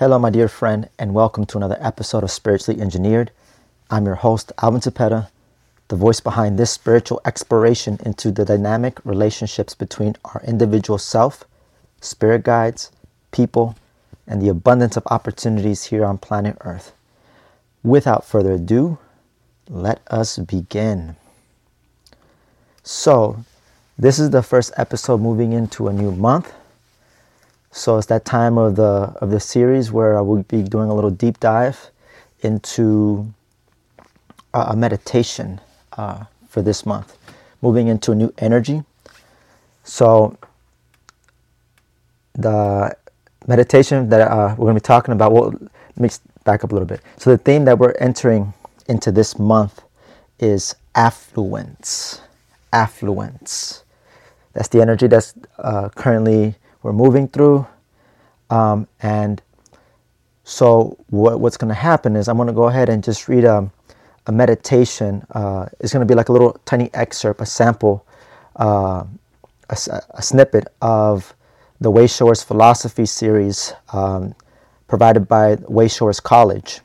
Hello, my dear friend, and welcome to another episode of Spiritually Engineered. I'm your host, Alvin Zepeda, the voice behind this spiritual exploration into the dynamic relationships between our individual self, spirit guides, people, and the abundance of opportunities here on planet Earth. Without further ado, let us begin. So, this is the first episode moving into a new month. So it's that time of the series where I will be doing a little deep dive into a meditation for this month, moving into a new energy. So the meditation that we're going to be talking about, well, let me back up a little bit. So the theme that we're entering into this month is affluence. Affluence. That's the energy that's currently we're moving through, and so what's going to happen is I'm going to go ahead and just read a meditation. It's going to be like a little tiny excerpt, a sample, a snippet of the Wayshowers philosophy series provided by Wayshowers College,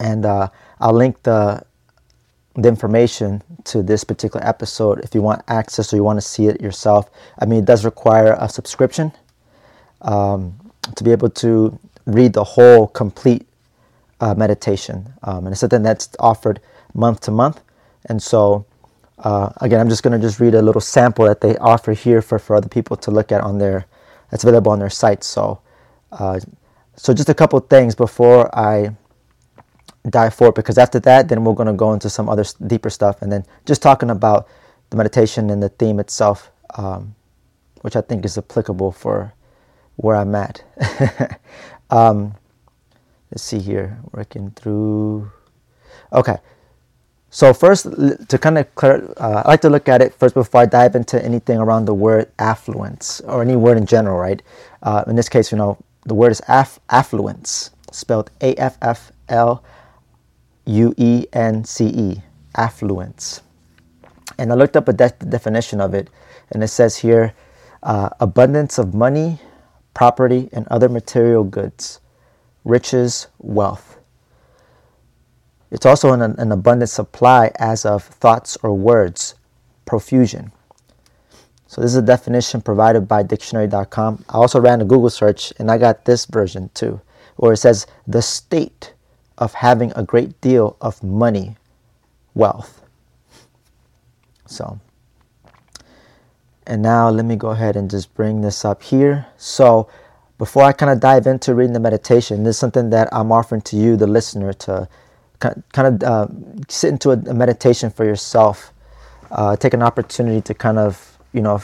and I'll link the information to this particular episode if you want access or you want to see it yourself. I mean, it does require a subscription to be able to read the whole complete meditation. And it's something that's offered month to month. And so, again, I'm just going to just read a little sample that they offer here for other people to look at on their, that's available on their site. So, so just a couple things before I dive forward, because after that then we're going to go into some other deeper stuff, and then just talking about the meditation and the theme itself, which I think is applicable for where I'm at. Let's see here, working through. Okay, so first, to kind of clear, I like to look at it first before I dive into anything around the word affluence or any word in general, right? In this case, you know, the word is affluence, spelled AFFLUENCE, affluence. And I looked up a definition of it, and it says here, abundance of money, property, and other material goods, riches, wealth. It's also an abundant supply as of thoughts or words, profusion. So this is a definition provided by dictionary.com. I also ran a Google search, and I got this version too, where it says the state of having a great deal of money, wealth. So, and now let me go ahead and just bring this up here. So before I kind of dive into reading the meditation, this is something that I'm offering to you, the listener, to kind of sit into a meditation for yourself. Take an opportunity to kind of, you know,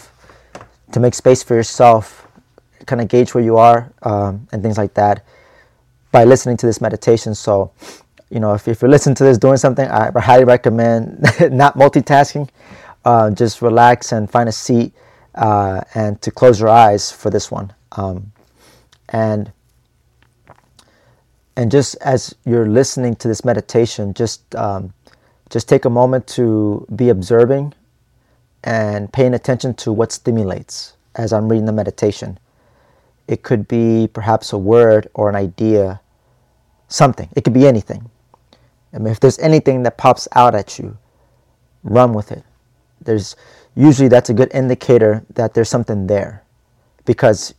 to make space for yourself, kind of gauge where you are, and things like that, by listening to this meditation. So, you know, if you're listening to this doing something, I highly recommend not multitasking. Just relax and find a seat, and to close your eyes for this one. And just as you're listening to this meditation, just take a moment to be observing and paying attention to what stimulates as I'm reading the meditation. It could be perhaps a word or an idea, something. It could be anything. I mean, if there's anything that pops out at you, run with it. There's usually, that's a good indicator that there's something there, because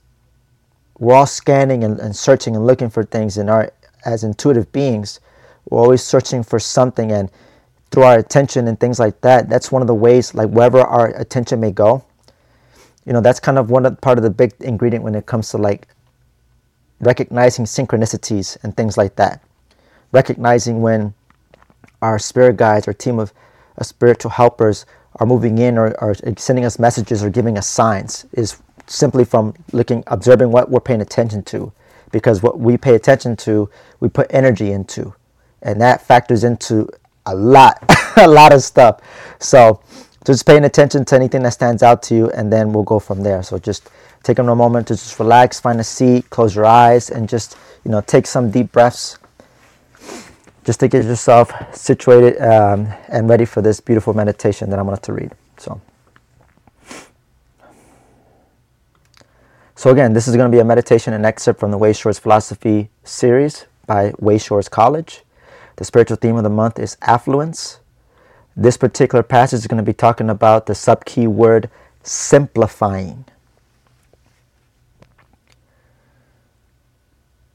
we're all scanning and searching and looking for things, and as intuitive beings, we're always searching for something, and through our attention and things like that, that's one of the ways, like wherever our attention may go, you know, that's kind of part of the big ingredient when it comes to like recognizing synchronicities and things like that. Recognizing when our spirit guides or team of spiritual helpers are moving in or sending us messages or giving us signs is simply from observing what we're paying attention to, because what we pay attention to, we put energy into, and that factors into a lot of stuff. So just paying attention to anything that stands out to you, and then we'll go from there. So just take a moment to just relax, find a seat, close your eyes, and just, you know, take some deep breaths just to get yourself situated and ready for this beautiful meditation that I'm going to read. So So again, this is going to be a meditation and excerpt from the Wayshowers Philosophy series by Wayshowers College. The spiritual theme of the month is affluence. This particular passage is going to be talking about the subkey word simplifying.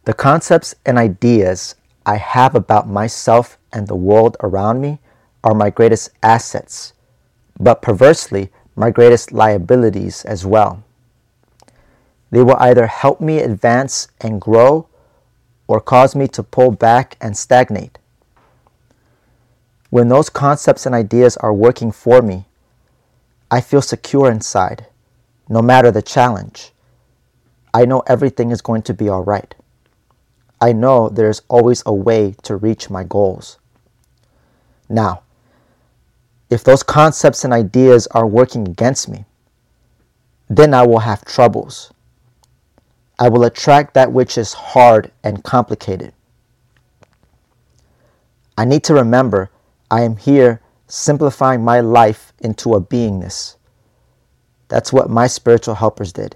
The concepts and ideas I have about myself and the world around me are my greatest assets, but perversely, my greatest liabilities as well. They will either help me advance and grow or cause me to pull back and stagnate. When those concepts and ideas are working for me, I feel secure inside, no matter the challenge. I know everything is going to be all right. I know there is always a way to reach my goals. Now, if those concepts and ideas are working against me, then I will have troubles. I will attract that which is hard and complicated. I need to remember I am here simplifying my life into a beingness. That's what my spiritual helpers did.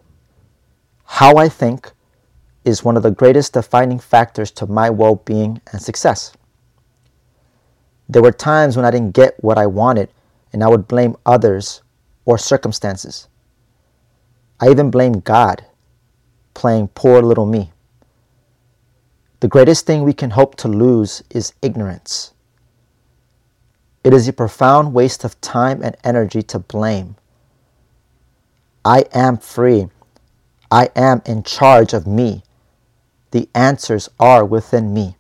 How I think is one of the greatest defining factors to my well-being and success. There were times when I didn't get what I wanted, and I would blame others or circumstances. I even blamed God, playing poor little me. The greatest thing we can hope to lose is ignorance. It is a profound waste of time and energy to blame. I am free. I am in charge of me. The answers are within me.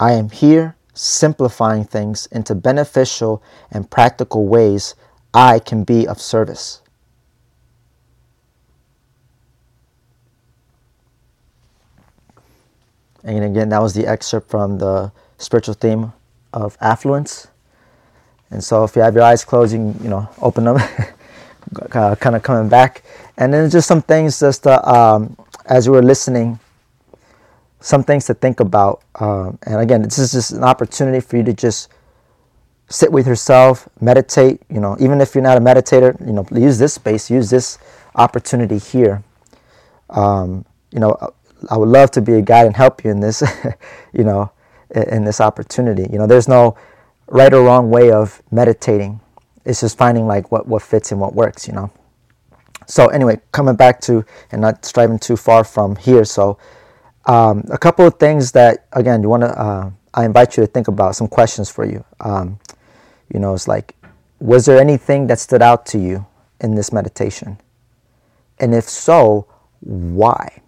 I am here simplifying things into beneficial and practical ways I can be of service. And again, that was the excerpt from the spiritual theme of affluence. And so if you have your eyes closed, you can, open them, kind of coming back. And then just some things just to, as we were listening, some things to think about. And again, this is just an opportunity for you to just sit with yourself, meditate. Even if you're not a meditator, use this space, use this opportunity here. I would love to be a guide and help you in this, in this opportunity. There's no right or wrong way of meditating. It's just finding like what fits and what works. So anyway, coming back to and not striving too far from here. So a couple of things that, again, you want to, I invite you to think about some questions for you. It's like, was there anything that stood out to you in this meditation? And if so, why?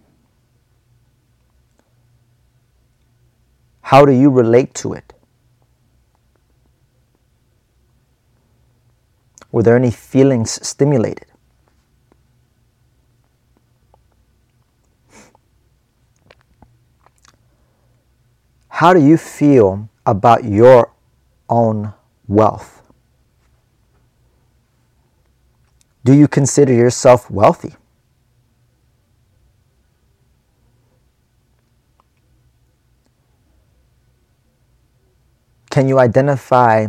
How do you relate to it? Were there any feelings stimulated? How do you feel about your own wealth? Do you consider yourself wealthy? Can you identify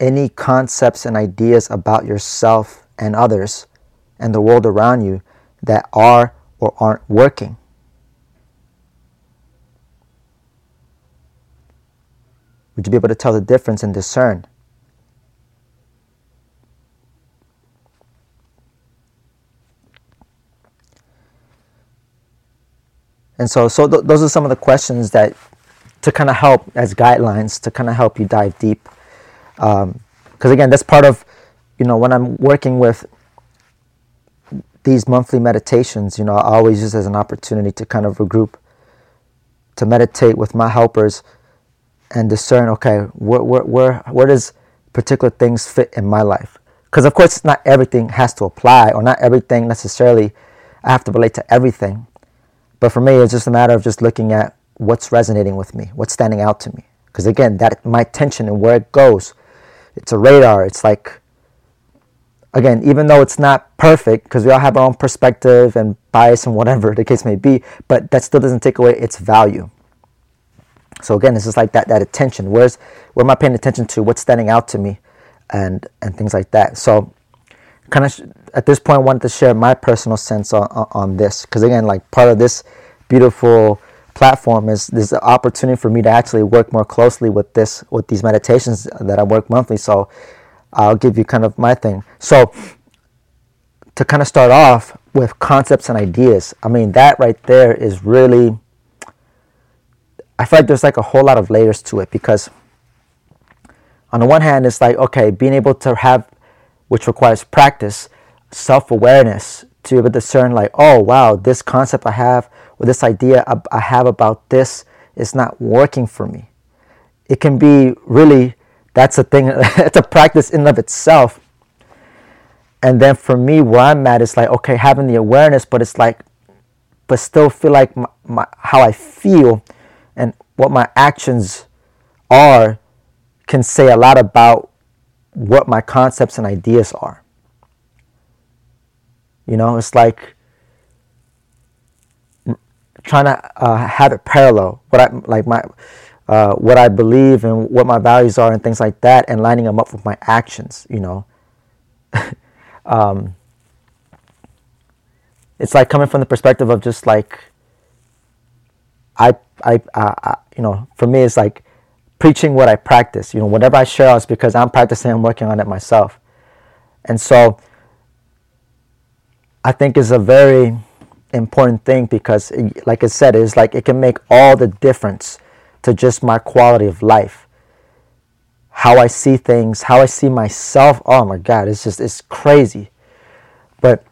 any concepts and ideas about yourself and others and the world around you that are or aren't working? Would you be able to tell the difference and discern? And so those are some of the questions that to kind of help as guidelines to kind of help you dive deep. Because again, that's part of, when I'm working with these monthly meditations, I always use it as an opportunity to kind of regroup, to meditate with my helpers and discern, okay, where does particular things fit in my life? Because of course, not everything has to apply, or not everything necessarily, I have to relate to everything. But for me, it's just a matter of just looking at what's resonating with me, what's standing out to me. Because again, that my attention and where it goes, it's a radar. It's like, again, even though it's not perfect, because we all have our own perspective and bias and whatever the case may be, but that still doesn't take away its value. So again, it's just like that attention. Where am I paying attention to? What's standing out to me? And things like that. So kind of at this point wanted to share my personal sense on this, because again, like, part of this beautiful platform is there's an opportunity for me to actually work more closely with these meditations that I work monthly. So I'll give you kind of my thing. So to kind of start off with concepts and ideas, I mean, that right there is really, I feel like there's like a whole lot of layers to it, because on the one hand, it's like, okay, being able to have, which requires practice, self-awareness, to be able to discern like, oh, wow, this concept I have or this idea I have about this is not working for me. It can be really, that's a thing, it's a practice in and of itself. And then for me, where I'm at is like, okay, having the awareness, but it's like, but still feel like my how I feel and what my actions are can say a lot about what my concepts and ideas are. You know, it's like trying to have it parallel, what I believe and what my values are and things like that, and lining them up with my actions. You know, it's like coming from the perspective of just like I you know, for me, it's like preaching what I practice. You know, whatever I share, it's because I'm practicing and working on it myself. And so I think it's a very important thing, because it, like I said, it's like it can make all the difference to just my quality of life, how I see things, how I see myself. Oh my God, it's just, it's crazy. But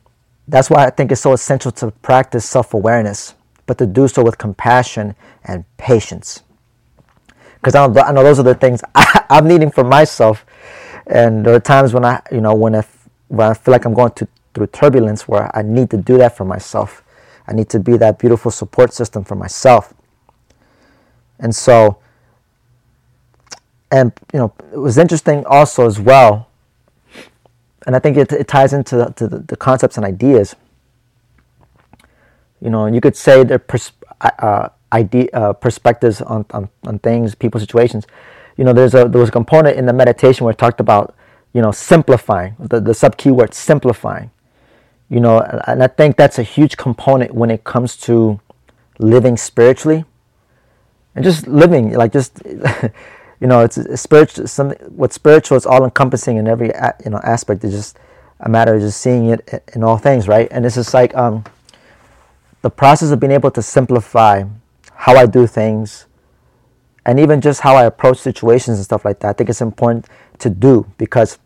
that's why I think it's so essential to practice self-awareness, but to do so with compassion and patience. Because I know those are the things I'm needing for myself. And there are times when I feel like I'm going through turbulence, where I need to do that for myself. I need to be that beautiful support system for myself. And so, and you know, it was interesting also as well, and I think it ties into the concepts and ideas. You know, and you could say they're perspectives on things, people, situations. You know, there was a component in the meditation where it talked about, you know, simplifying, the sub keyword simplifying. You know, and I think that's a huge component when it comes to living spiritually, and just living like just, you know, it's spiritual. Something what spiritual is all encompassing in every aspect. It's just a matter of just seeing it in all things, right? And this is like the process of being able to simplify how I do things, and even just how I approach situations and stuff like that. I think it's important to do, because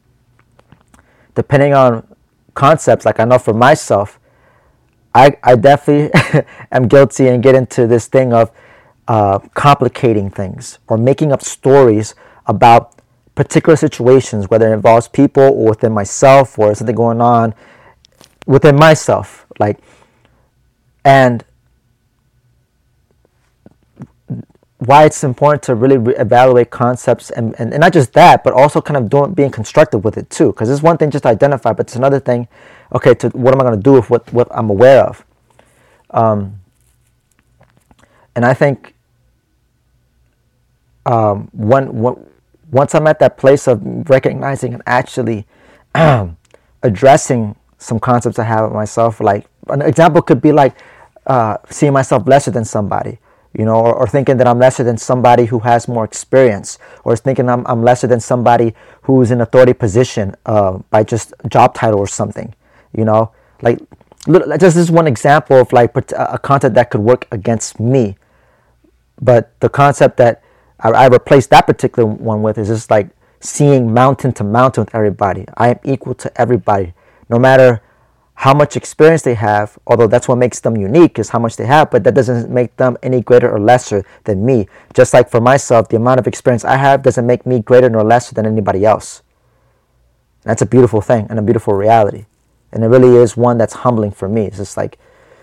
depending on concepts, like I know for myself, I definitely am guilty and get into this thing of complicating things or making up stories about particular situations, whether it involves people or within myself or something going on within myself. Like, and why it's important to really evaluate concepts and not just that, but also kind of being constructive with it too. Because it's one thing just to identify, but it's another thing, okay, to what am I going to do with what I'm aware of? And I think once I'm at that place of recognizing and actually addressing some concepts I have of myself, like an example could be like seeing myself lesser than somebody. You know, or thinking that I'm lesser than somebody who has more experience, or thinking I'm lesser than somebody who's in authority position by just job title or something. You know, like just this one example of like a concept that could work against me. But the concept that I replaced that particular one with is just like seeing mountain to mountain with everybody. I am equal to everybody, no matter how much experience they have, although that's what makes them unique is how much they have, but that doesn't make them any greater or lesser than me. Just like for myself, the amount of experience I have doesn't make me greater nor lesser than anybody else. And that's a beautiful thing and a beautiful reality. And it really is one that's humbling for me. It's just like,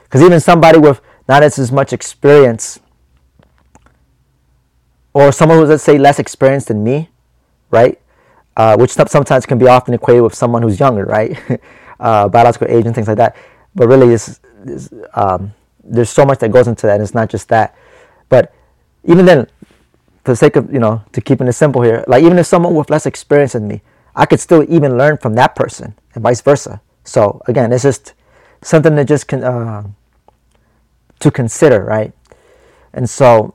because even somebody with not as much experience, or someone who's, let's say, less experienced than me, right? Which sometimes can be often equated with someone who's younger, right? Biological age and things like that, but really there's so much that goes into that, and it's not just that. But even then, for the sake of, you know, to keeping it simple here, like even if someone with less experience than me, I could still even learn from that person and vice versa. So again, it's just something that just to consider, right? And so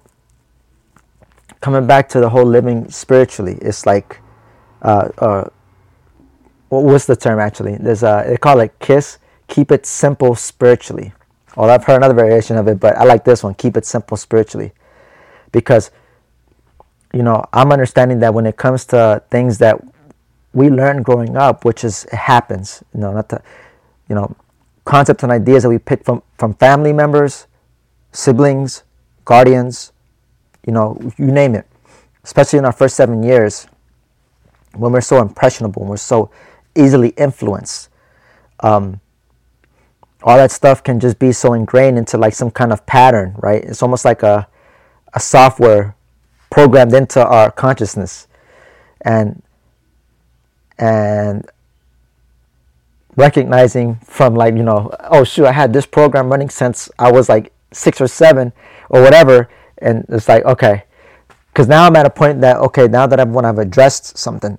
coming back to the whole living spiritually, it's like what's the term actually? There's they call it KISS, keep it simple spiritually. Well, I've heard another variation of it, but I like this one, keep it simple spiritually. Because, you know, I'm understanding that when it comes to things that we learn growing up, which is, it happens, you know, not to, you know, concepts and ideas that we pick from family members, siblings, guardians, you know, you name it. Especially in our first 7 years, when we're so impressionable, when we're so easily influenced, all that stuff can just be so ingrained into like some kind of pattern, right? It's almost like a software programmed into our consciousness. And recognizing from like, you know, oh shoot, I had this program running since I was like 6 or 7 or whatever. And it's like, okay, because now I'm at a point that, okay, now that when I've addressed something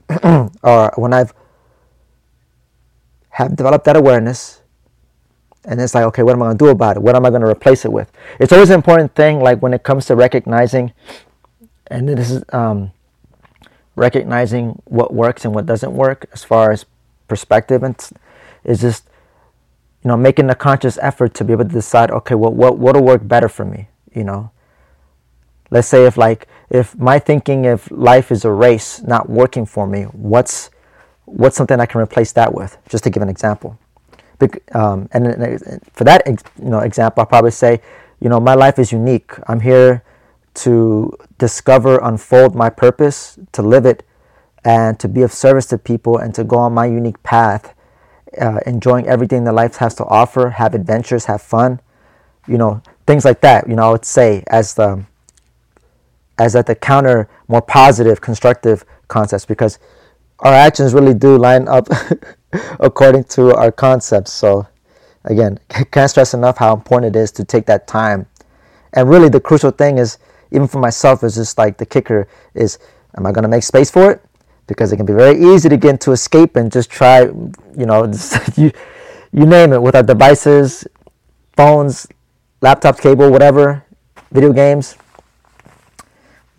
or when I've have developed that awareness, and it's like, okay, what am I going to do about it? What am I going to replace it with? It's always an important thing, like when it comes to recognizing, and this is recognizing what works and what doesn't work as far as perspective, and is just, you know, making a conscious effort to be able to decide, okay, well, what'll work better for me? You know, let's say if my thinking, if life is a race, not working for me, what's something I can replace that with? Just to give an example. And for that, you know, example, I'll probably say, you know, my life is unique. I'm here to discover, unfold my purpose, to live it, and to be of service to people, and to go on my unique path, enjoying everything that life has to offer, have adventures, have fun, you know, things like that. You know, I would say as at the counter, more positive, constructive concepts, because our actions really do line up according to our concepts. So again, can't stress enough how important it is to take that time. And really the crucial thing is, even for myself, is just like the kicker is, am I going to make space for it? Because it can be very easy to get into escape and just try, you know, you name it, with our devices, phones, laptops, cable, whatever, video games.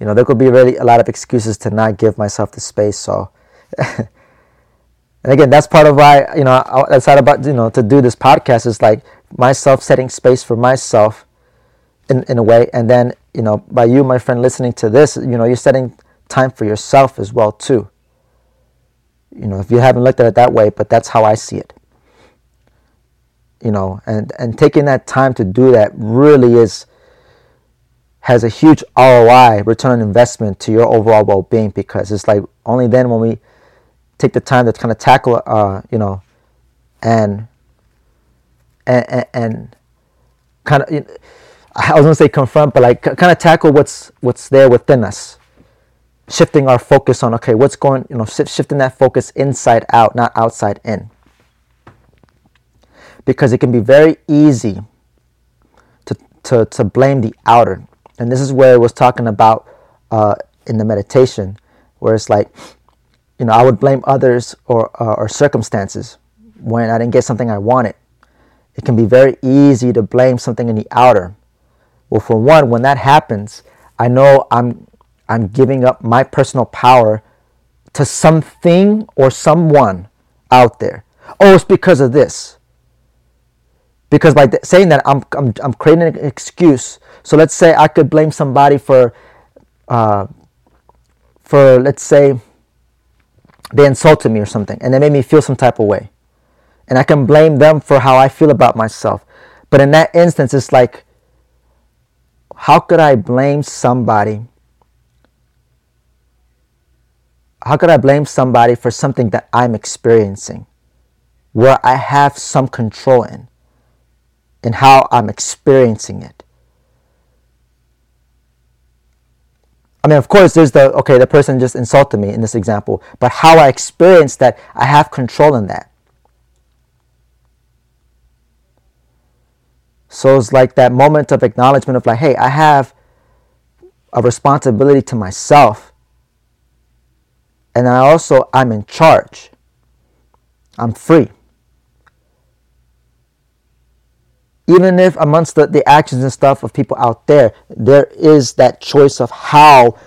You know, there could be really a lot of excuses to not give myself the space. So and again, that's part of why, you know, I decided about, you know, to do this podcast, is like myself setting space for myself in a way. And then, you know, by you, my friend, listening to this, you know, you're setting time for yourself as well too. You know, if you haven't looked at it that way, but that's how I see it. You know, and taking that time to do that really has a huge ROI, return on investment, to your overall well-being, because it's like only then when we take the time to kind of tackle, you know, and kind of, you know, I was gonna say confront, but like kind of tackle what's there within us, shifting our focus on, okay, what's going, you know, shifting that focus inside out, not outside in, because it can be very easy to blame the outer. And this is where I was talking about in the meditation, where it's like, you know, I would blame others or circumstances when I didn't get something I wanted. It can be very easy to blame something in the outer. Well, for one, when that happens, I know I'm giving up my personal power to something or someone out there. Oh, it's because of this. Because by saying that, I'm creating an excuse. So let's say I could blame somebody for let's say they insulted me or something, and they made me feel some type of way, and I can blame them for how I feel about myself. But in that instance, it's like, how could I blame somebody? How could I blame somebody for something that I'm experiencing, where I have some control in how I'm experiencing it? I mean, of course, there's the person just insulted me in this example, but how I experience that, I have control in that. So it's like that moment of acknowledgement of like, hey, I have a responsibility to myself And I also, I'm in charge. I'm free. Even if amongst the actions and stuff of people out there, there is that choice of how,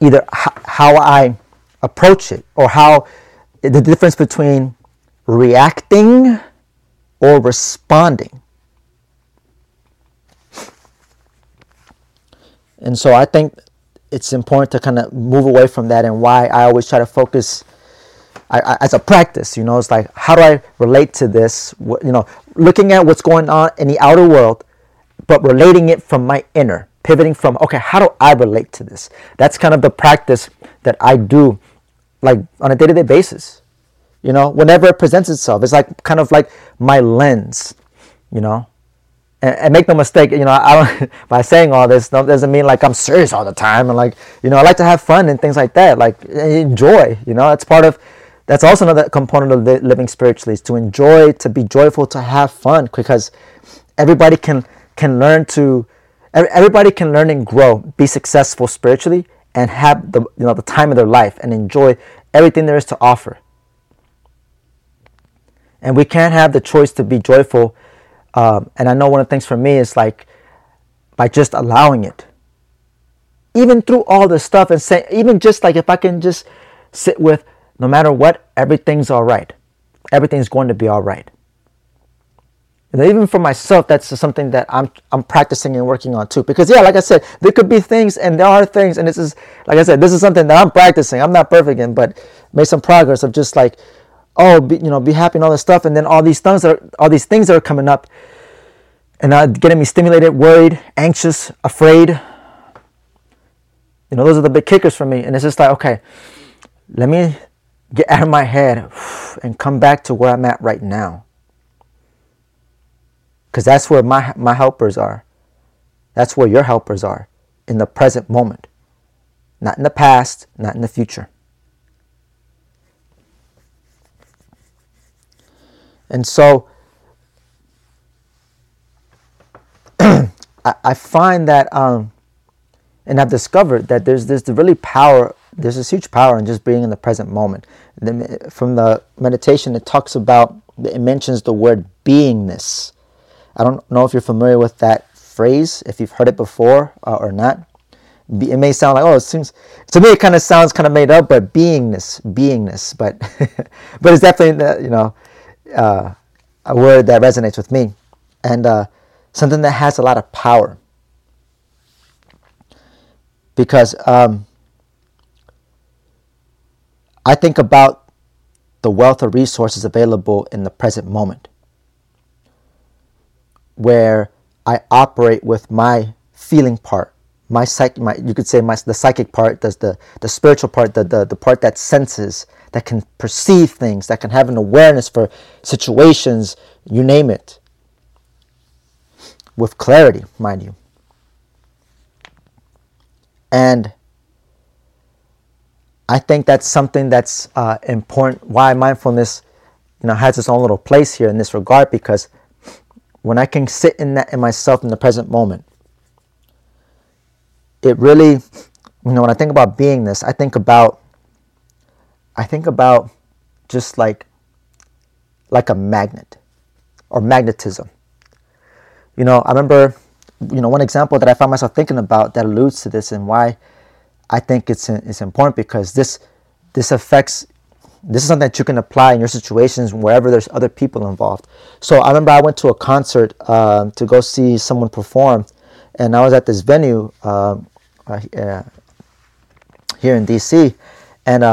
either how I approach it, or how the difference between reacting or responding. And so I think it's important to kind of move away from that, and why I always try to focus as a practice, you know, it's like, how do I relate to this? You know, looking at what's going on in the outer world, but relating it from my inner, pivoting from, okay, how do I relate to this? That's kind of the practice that I do, like, on a day-to-day basis, you know, whenever it presents itself. It's like kind of like my lens, you know. And make no mistake, you know, I don't, by saying all this, no, doesn't mean like I'm serious all the time, and like, you know, I like to have fun and things like that, like enjoy, you know. It's part of, that's also another component of living spiritually, is to enjoy, to be joyful, to have fun, because everybody can learn to, everybody can learn and grow, be successful spiritually, and have the, you know, the time of their life and enjoy everything there is to offer. And we can't have the choice to be joyful. And I know one of the things for me is like, by just allowing it, even through all this stuff, and saying, even just like, if I can just sit with, no matter what, everything's all right. Everything's going to be all right. And even for myself, that's something that I'm practicing and working on too. Because yeah, like I said, there could be things, and there are things, and this is, like I said, this is something that I'm practicing. I'm not perfect in, but made some progress of just like, oh, be happy and all this stuff, and then all these things that are coming up, and getting me stimulated, worried, anxious, afraid. You know, those are the big kickers for me, and it's just like, okay, let me get out of my head and come back to where I'm at right now. Because that's where my helpers are. That's where your helpers are, in the present moment. Not in the past, not in the future. And so I find that, and I've discovered that there's this huge power in just being in the present moment. From the meditation, it talks about, it mentions the word beingness. I don't know if you're familiar with that phrase, if you've heard it before or not. It may sound like, oh, it seems, to me it kind of sounds kind of made up, but beingness. But but it's definitely, you know, a word that resonates with me, and something that has a lot of power. Because I think about the wealth of resources available in the present moment, where I operate with my feeling part, the psychic part, the spiritual part, the part that senses, that can perceive things, that can have an awareness for situations, you name it, with clarity, mind you. And I think that's something that's important, why mindfulness, you know, has its own little place here in this regard, because when I can sit in myself in the present moment, it really, you know, when I think about beingness, I think about just like a magnet or magnetism. You know, I remember, you know, one example that I found myself thinking about that alludes to this, and why I think it's important, because this affects, this is something that you can apply in your situations wherever there's other people involved. So I remember I went to a concert to go see someone perform, and I was at this venue here in DC, and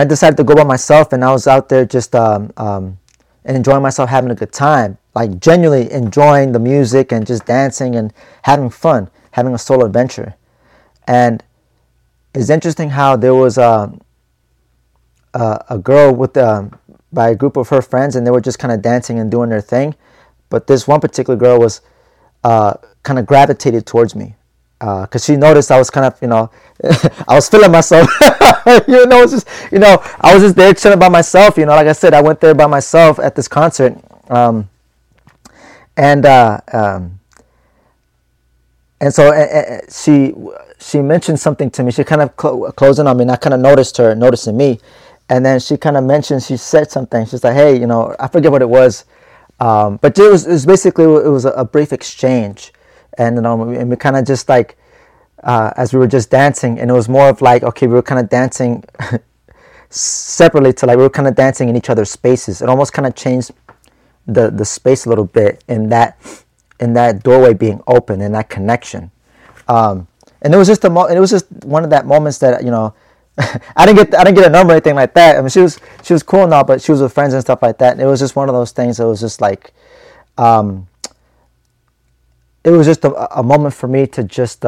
I decided to go by myself, and I was out there just and enjoying myself, having a good time, like genuinely enjoying the music and just dancing and having fun, having a solo adventure. And it's interesting how there was a girl with by a group of her friends, and they were just kind of dancing and doing their thing. But this one particular girl was kind of gravitated towards me, because she noticed I was kind of, you know, I was feeling myself. You know, it's just, you know, I was just there chilling by myself. You know, like I said, I went there by myself at this concert, And so she mentioned something to me. She kind of closing on me, and I kind of noticed her noticing me. And then she kind of mentioned, she said something. She's like, hey, you know, I forget what it was. But it was basically, it was a brief exchange. And, you know, and we kind of just like, as we were just dancing, and it was more of like, okay, we were kind of dancing separately to like, we were kind of dancing in each other's spaces. It almost kind of changed the space a little bit in that doorway being open, in that connection. And it was just one of that moments that, you know, I didn't get a number or anything like that. I mean, she was cool and all, but she was with friends and stuff like that. And it was just one of those things that was just like, it was just a moment for me to just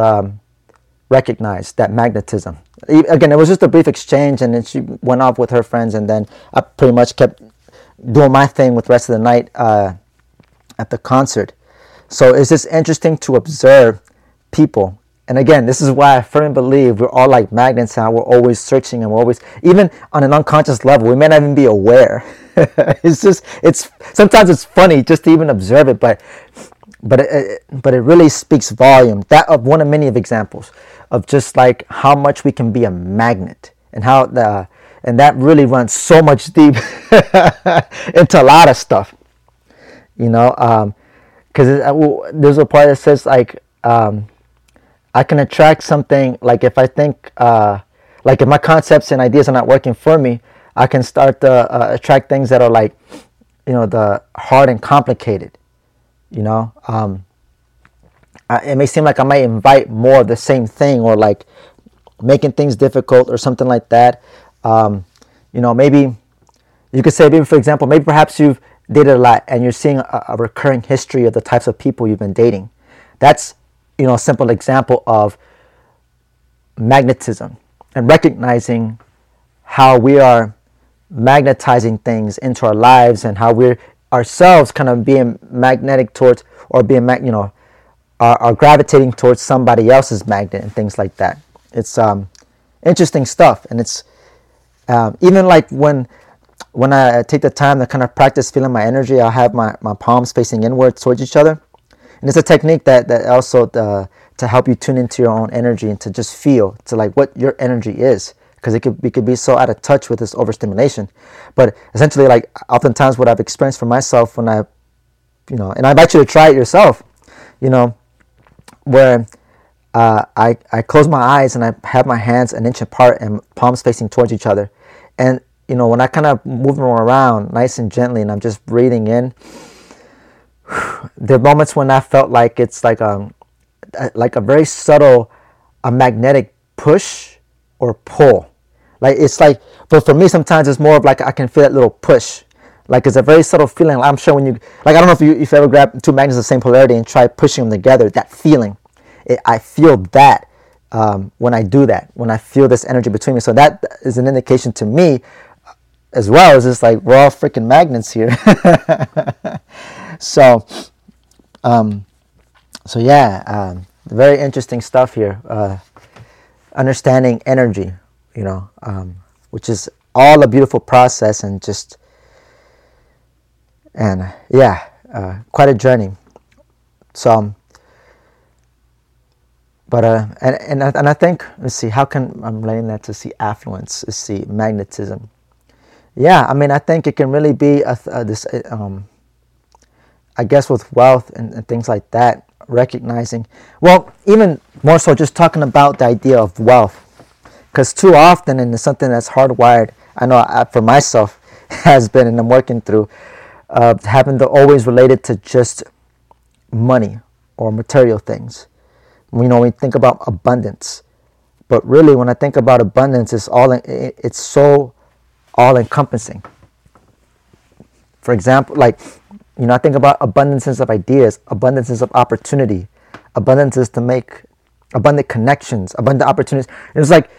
recognize that magnetism. Again, it was just a brief exchange, and then she went off with her friends, and then I pretty much kept doing my thing with the rest of the night at the concert. So it's just interesting to observe people. And again, this is why I firmly believe we're all like magnets now. We're always searching, and we're always, even on an unconscious level, we may not even be aware. Sometimes it's funny just to even observe it, but it really speaks volume. That of one of many of examples of just like how much we can be a magnet, and how that really runs so much deep into a lot of stuff, you know. Because there's a part that says like, I can attract something, like if I think, like if my concepts and ideas are not working for me, I can start to attract things that are like, you know, the hard and complicated. You know, it may seem like I might invite more of the same thing, or like making things difficult or something like that. You know, maybe you could say, for example, maybe perhaps you've dated a lot and you're seeing a recurring history of the types of people you've been dating. That's, you know, a simple example of magnetism, and recognizing how we are magnetizing things into our lives, and how we're ourselves kind of being magnetic towards, or being, you know, are gravitating towards somebody else's magnet and things like that. It's interesting stuff. And it's even like when I take the time to kind of practice feeling my energy, I'll have my palms facing inward towards each other. And it's a technique that also to help you tune into your own energy, and to just feel to like what your energy is. Because we could be so out of touch with this overstimulation. But essentially, like oftentimes what I've experienced for myself when I, you know, and I invite you to try it yourself, you know, where I close my eyes and I have my hands an inch apart and palms facing towards each other. And, you know, when I kind of move them around nice and gently, and I'm just breathing in, there are moments when I felt like it's like a very subtle, a magnetic push or pull. Like it's like, but for me sometimes it's more of like I can feel that little push. Like it's a very subtle feeling. I'm sure when you, like I don't know if you ever grab two magnets of the same polarity and try pushing them together, that feeling. I feel that when I do that, when I feel this energy between me. So that is an indication to me as well, as it's like we're all freaking magnets here. So yeah, very interesting stuff here. Understanding energy, you know, which is all a beautiful process, and just, and yeah, quite a journey. So, but and I think, let's see, how can I'm relating that to see affluence, to see magnetism? Yeah, I mean, I think it can really be I guess with wealth and things like that. Recognizing, well, even more so just talking about the idea of wealth, because too often, and it's something that's hardwired, I know for myself has been, and I'm working through, having to always relate it to just money or material things. You know, we think about abundance, but really when I think about abundance, it's so all-encompassing. For example, like, you know, I think about abundances of ideas, abundances of opportunity, abundances to make abundant connections, abundant opportunities. It was like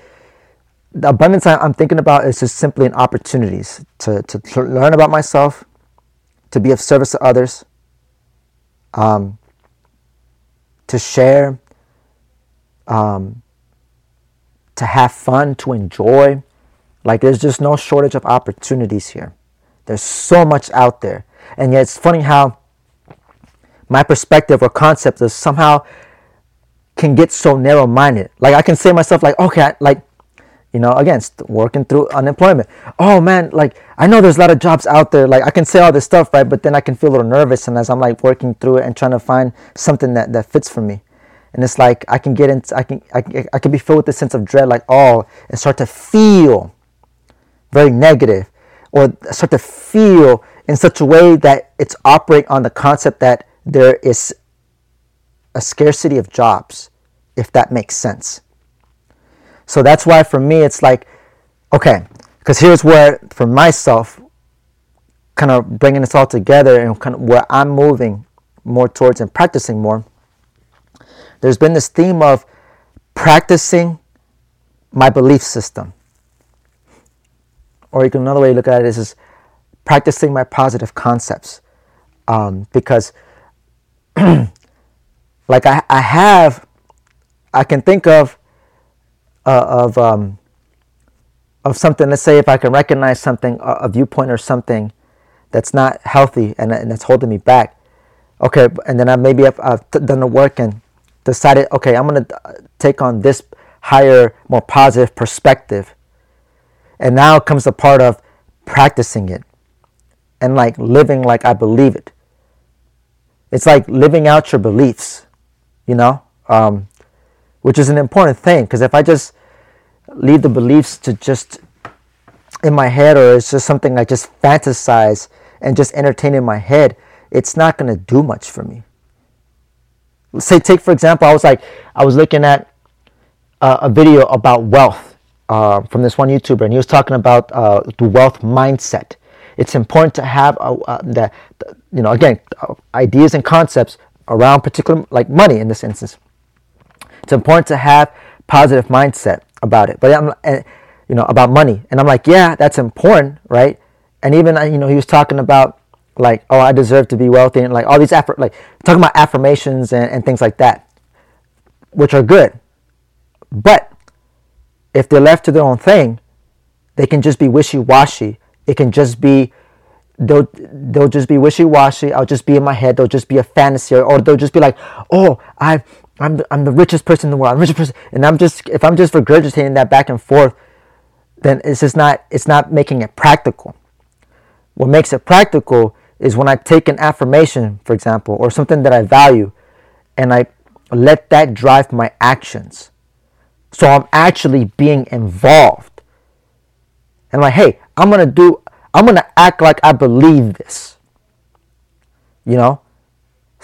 the abundance I'm thinking about is just simply in opportunities to learn about myself, to be of service to others, to share, to have fun, to enjoy. Like there's just no shortage of opportunities here. There's so much out there. And yet it's funny how my perspective or concept is somehow can get so narrow-minded. Like, I can say to myself, like, okay, working through unemployment. Oh, man, like, I know there's a lot of jobs out there. Like, I can say all this stuff, right? But then I can feel a little nervous. And as I'm, like, working through it and trying to find something that fits for me. And it's like, I can be filled with this sense of dread, like, oh, and start to feel very negative. Or start to feel in such a way that it's operating on the concept that there is a scarcity of jobs, if that makes sense. So that's why for me it's like, okay, because here's where for myself, kind of bringing this all together and kind of where I'm moving more towards and practicing more, there's been this theme of practicing my belief system. Or another way you look at it is practicing my positive concepts. Because like I can think of something, let's say if I can recognize something, a viewpoint or something that's not healthy and that's holding me back. Okay, and then I've done the work and decided, okay, I'm going to take on this higher, more positive perspective. And now comes the part of practicing it and like living like I believe it. It's like living out your beliefs, which is an important thing, because if I just leave the beliefs to just in my head, or it's just something I just fantasize and just entertain in my head, it's not going to do much for me. Say, take for example, I was looking at a video about wealth from this one YouTuber, and he was talking about the wealth mindset. It's important to have ideas and concepts around particular, like money in this instance. It's important to have positive mindset about it, but about money. And I'm like, yeah, that's important, right? And even he was talking about like, oh, I deserve to be wealthy, and like all these talking about affirmations and things like that, which are good, but if they're left to their own thing, they can just be wishy-washy. It can just be, they'll just be wishy-washy. I'll just be in my head. They'll just be a fantasy, or they'll just be like, oh, I'm the richest person in the world. I'm the richest person, and if I'm just regurgitating that back and forth, then it's not making it practical. What makes it practical is when I take an affirmation, for example, or something that I value, and I let that drive my actions. So I'm actually being involved. And like, hey, I'm gonna act like I believe this. So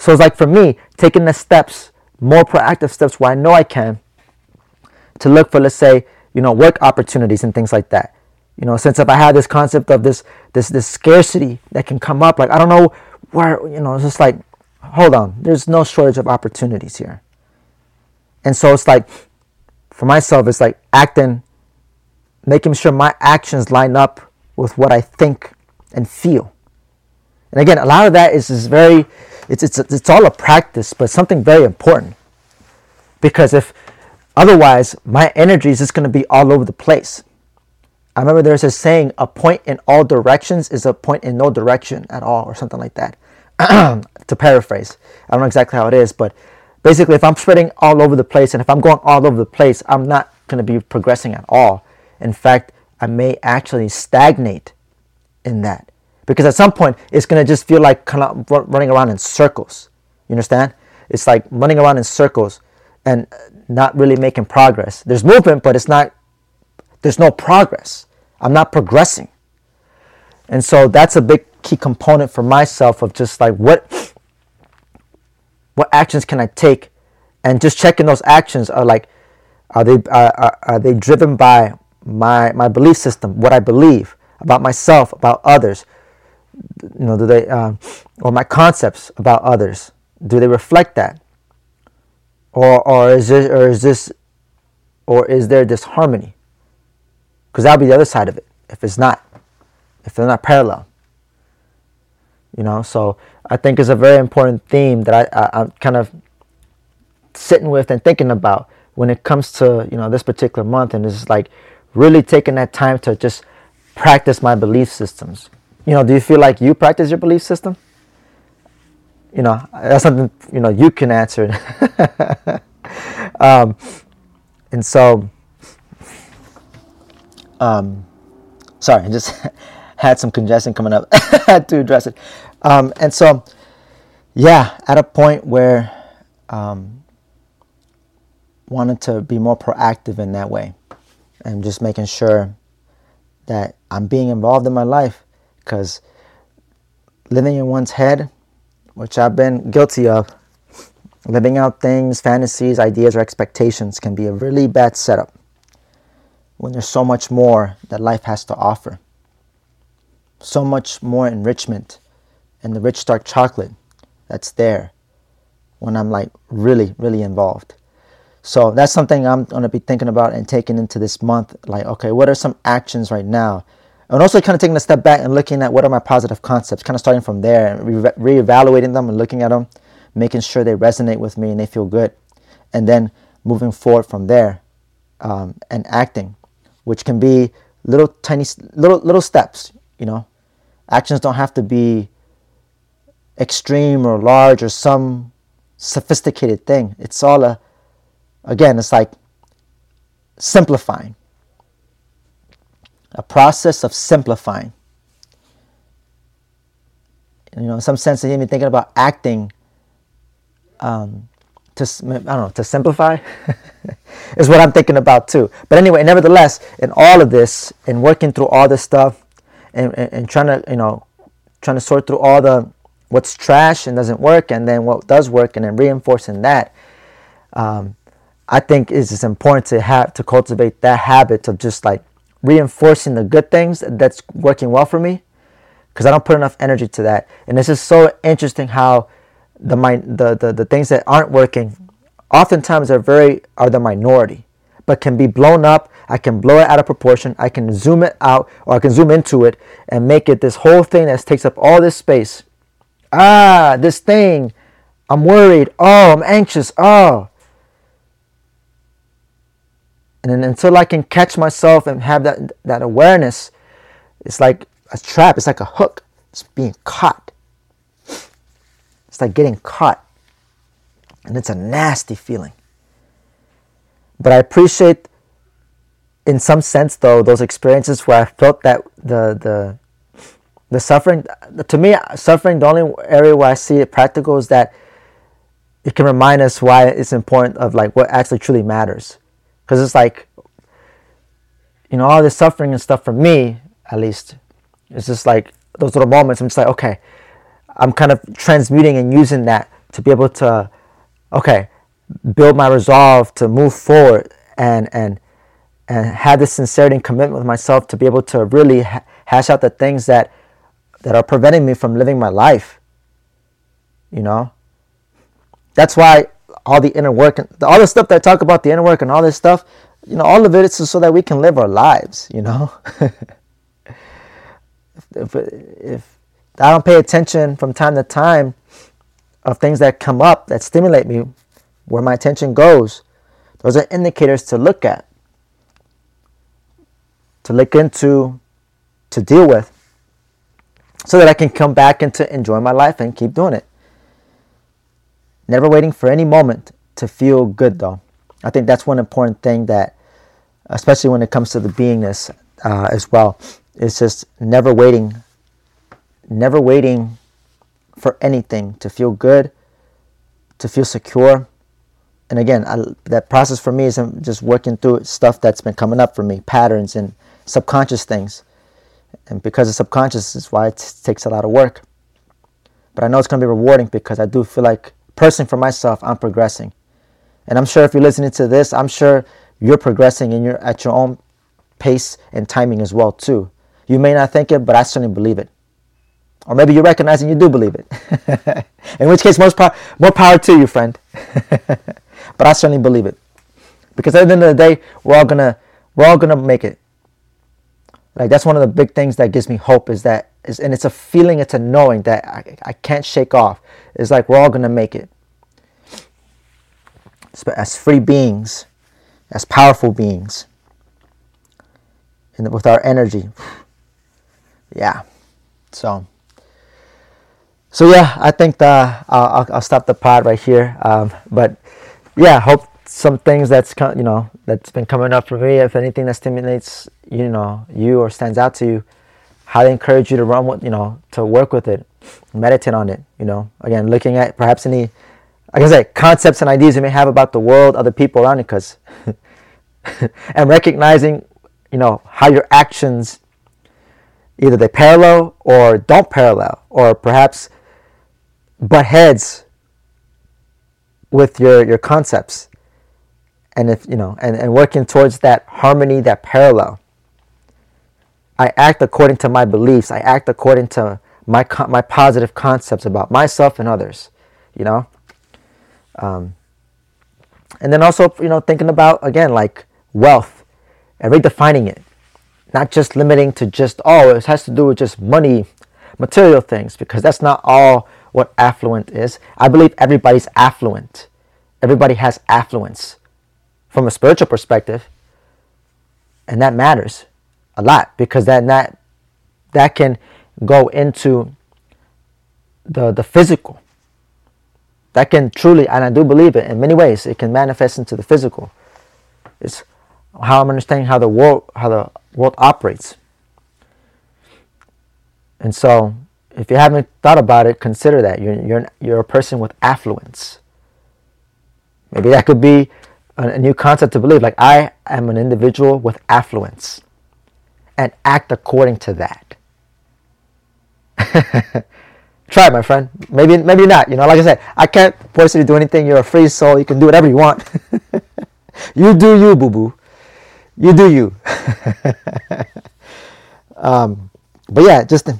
it's like for me, taking the steps, more proactive steps where I know I can, to look for, let's say, work opportunities and things like that. Since if I have this concept of this scarcity that can come up, like I don't know where, it's just like, hold on, there's no shortage of opportunities here. And so it's like, for myself, it's like acting, making sure my actions line up with what I think and feel. And again, a lot of that is very, it's all a practice, but something very important. Because if otherwise, my energy is just going to be all over the place. I remember there's a saying, a point in all directions is a point in no direction at all, or something like that. To paraphrase, I don't know exactly how it is, but basically, if I'm spreading all over the place and if I'm going all over the place, I'm not going to be progressing at all. In fact, I may actually stagnate in that, because at some point it's going to just feel like kind of running around in circles. You understand? It's like running around in circles and not really making progress. There's movement, but there's no progress. I'm not progressing. And so that's a big key component for myself of just like what actions can I take, and just checking those actions are like, are they driven by my belief system, what I believe about myself, about others, do they, or my concepts about others, do they reflect that, or is there disharmony? Because that'll be the other side of it if they're not parallel. So I think it's a very important theme that I'm kind of sitting with and thinking about when it comes to, this particular month. And it's like really taking that time to just practice my belief systems. Do you feel like you practice your belief system? That's something, you can answer. And so, sorry, I just had some congestion coming up. Had to address it. And so, yeah, at a point where wanted to be more proactive in that way and just making sure that I'm being involved in my life, because living in one's head, which I've been guilty of, living out things, fantasies, ideas, or expectations can be a really bad setup when there's so much more that life has to offer. So much more enrichment and the rich dark chocolate that's there when I'm like really, really involved. So that's something I'm going to be thinking about and taking into this month. Like, okay, what are some actions right now? And also kind of taking a step back and looking at what are my positive concepts, kind of starting from there and reevaluating them and looking at them, making sure they resonate with me and they feel good. And then moving forward from there, and acting, which can be little tiny, little steps, you know. Actions don't have to be extreme or large or some sophisticated thing. It's all a, again, it's like simplifying. A process of simplifying. You know, in some sense, even thinking about acting to simplify is what I'm thinking about too. But anyway, nevertheless, in all of this and working through all this stuff and trying to sort through all the what's trash and doesn't work, and then what does work, and then reinforcing that, I think it's just important to have to cultivate that habit of just like reinforcing the good things that's working well for me, because I don't put enough energy to that. And this is so interesting how the things that aren't working oftentimes are the minority, but can be blown up. I can blow it out of proportion. I can zoom it out, or I can zoom into it and make it this whole thing that takes up all this space. This thing, I'm worried. Oh, I'm anxious. Oh. And then until I can catch myself and have that awareness, it's like a trap. It's like a hook. It's being caught. It's like getting caught. And it's a nasty feeling. But I appreciate, in some sense, though, those experiences where I felt that the suffering. To me, suffering, the only area where I see it practical is that it can remind us why it's important of like what actually truly matters. Because it's like, you know, all this suffering and stuff for me, at least, it's just like those little moments. I'm just like, okay, I'm kind of transmuting and using that to be able to, okay, build my resolve to move forward and have this sincerity and commitment with myself to be able to really hash out the things that are preventing me from living my life. You know, that's why. All the inner work and all the stuff that I talk about, the inner work and all this stuff, you know, all of it is so that we can live our lives, you know. if I don't pay attention from time to time of things that come up that stimulate me, where my attention goes, those are indicators to look at, to look into, to deal with, so that I can come back and to enjoy my life and keep doing it. Never waiting for any moment to feel good, though. I think that's one important thing that, especially when it comes to the beingness as well, it's just never waiting for anything to feel good, to feel secure. And again, that process for me is just working through stuff that's been coming up for me, patterns and subconscious things. And because it's subconscious, is why it takes a lot of work. But I know it's going to be rewarding, because I do feel like, person for myself, I'm progressing. And I'm sure if you're listening to this, I'm sure you're progressing and you're at your own pace and timing as well too. You may not think it, but I certainly believe it. Or maybe you recognize and you do believe it. In which case, more power to you, friend. But I certainly believe it. Because at the end of the day, we're all gonna make it. Like, that's one of the big things that gives me hope is that, and it's a feeling, it's a knowing that I can't shake off. It's like we're all going to make it. As free beings, as powerful beings, and with our energy. Yeah. So yeah, I think I'll stop the pod right here. But yeah, hope some things that's, you know, that's been coming up for me. If anything that stimulates, you know, you or stands out to you, highly encourage you to run with, you know, to work with it, meditate on it, you know. Again, looking at perhaps any, like I said, concepts and ideas you may have about the world, other people around you, because, and recognizing, you know, how your actions, either they parallel or don't parallel, or perhaps butt heads with your concepts. And if, you know, and working towards that harmony, that parallel. I act according to my beliefs. I act according to my positive concepts about myself and others, you know. And then also, you know, thinking about, again, like wealth and redefining it, not just limiting to just, oh, it has to do with just money, material things, because that's not all what affluent is. I believe everybody's affluent. Everybody has affluence from a spiritual perspective, and that matters a lot, because that can go into the physical. That can truly, and I do believe it, in many ways, it can manifest into the physical. It's how I'm understanding how the world operates. And so, if you haven't thought about it, consider that you're a person with affluence. Maybe that could be a new concept to believe. Like, I am an individual with affluence, and act according to that. Try it, my friend. Maybe not. You know, like I said, I can't force you to do anything. You're a free soul. You can do whatever you want. You do you, boo-boo. You do you. But yeah, just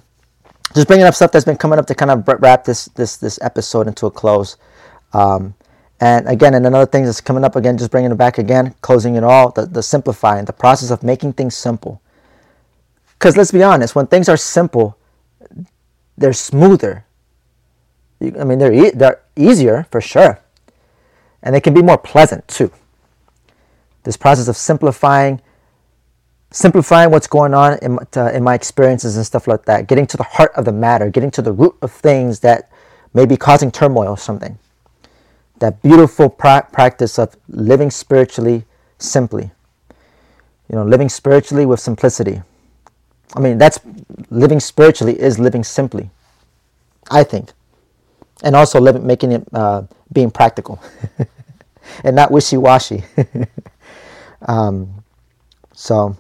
bringing up stuff that's been coming up to kind of wrap this episode into a close. And again, and another thing that's coming up again, just bringing it back again, closing it all, the simplifying, the process of making things simple. Because let's be honest, when things are simple, they're smoother. I mean, they're easier for sure. And they can be more pleasant too. This process of simplifying what's going on in my experiences and stuff like that, getting to the heart of the matter, getting to the root of things that may be causing turmoil or something. That beautiful practice of living spiritually simply. You know, living spiritually with simplicity. I mean, that's living spiritually is living simply, I think, and also making it being practical and not wishy-washy. So,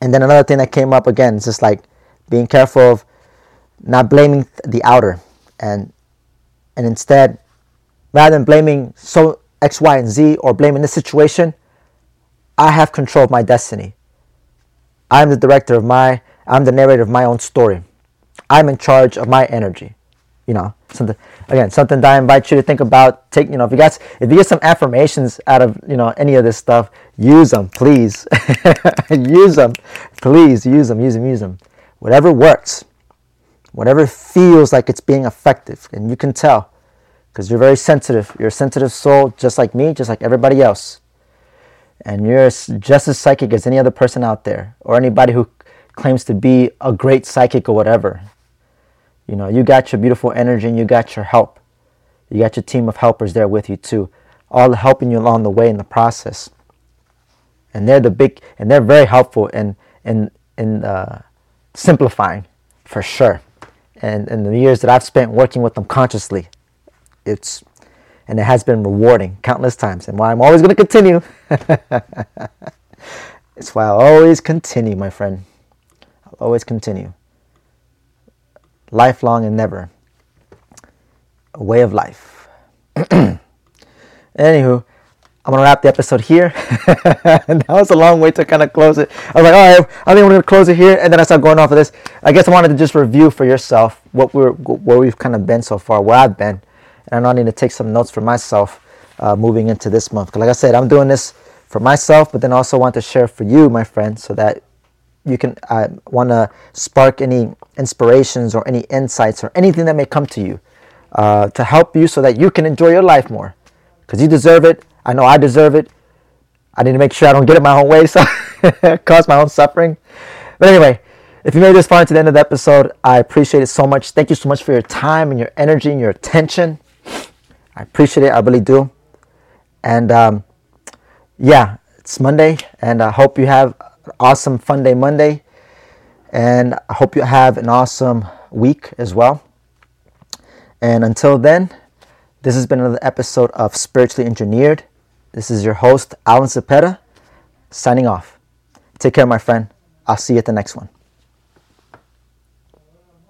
and then another thing that came up again is just like being careful of not blaming the outer, and instead, rather than blaming so X, Y, and Z or blaming this situation, I have control of my destiny. I'm the narrator of my own story. I'm in charge of my energy. You know, something that I invite you to think about. Take, you know, if you get some affirmations out of, you know, any of this stuff, use them, please. Use them, please. Use them. Whatever works, whatever feels like it's being effective, and you can tell, because you're very sensitive. You're a sensitive soul, just like me, just like everybody else. And you're just as psychic as any other person out there, or anybody who claims to be a great psychic or whatever. You know, you got your beautiful energy, and you got your help. You got your team of helpers there with you too, all helping you along the way in the process. And they're very helpful in simplifying, for sure. And in the years that I've spent working with them consciously, it has been rewarding countless times, and why I'm always going to continue. It's why I'll always continue, my friend. I'll always continue. Lifelong and never. A way of life. Anywho, I'm going to wrap the episode here. And that was a long way to kind of close it. I was like, all right, I think we're going to close it here. And then I started going off of this. I guess I wanted to just review for yourself where we've kind of been so far, where I've been. And I need to take some notes for myself moving into this month. Because like I said, I'm doing this for myself, but then also want to share for you, my friend, so that you can want to spark any inspirations or any insights or anything that may come to you to help you so that you can enjoy your life more. Because you deserve it. I know I deserve it. I need to make sure I don't get it my own way, so cause my own suffering. But anyway, if you made this far to the end of the episode, I appreciate it so much. Thank you so much for your time and your energy and your attention. I appreciate it. I really do. And yeah, it's Monday, and I hope you have an awesome fun day Monday, and I hope you have an awesome week as well. And until then, this has been another episode of Spiritually Engineered. This is your host, Alvin Zepeda, signing off. Take care, my friend. I'll see you at the next one.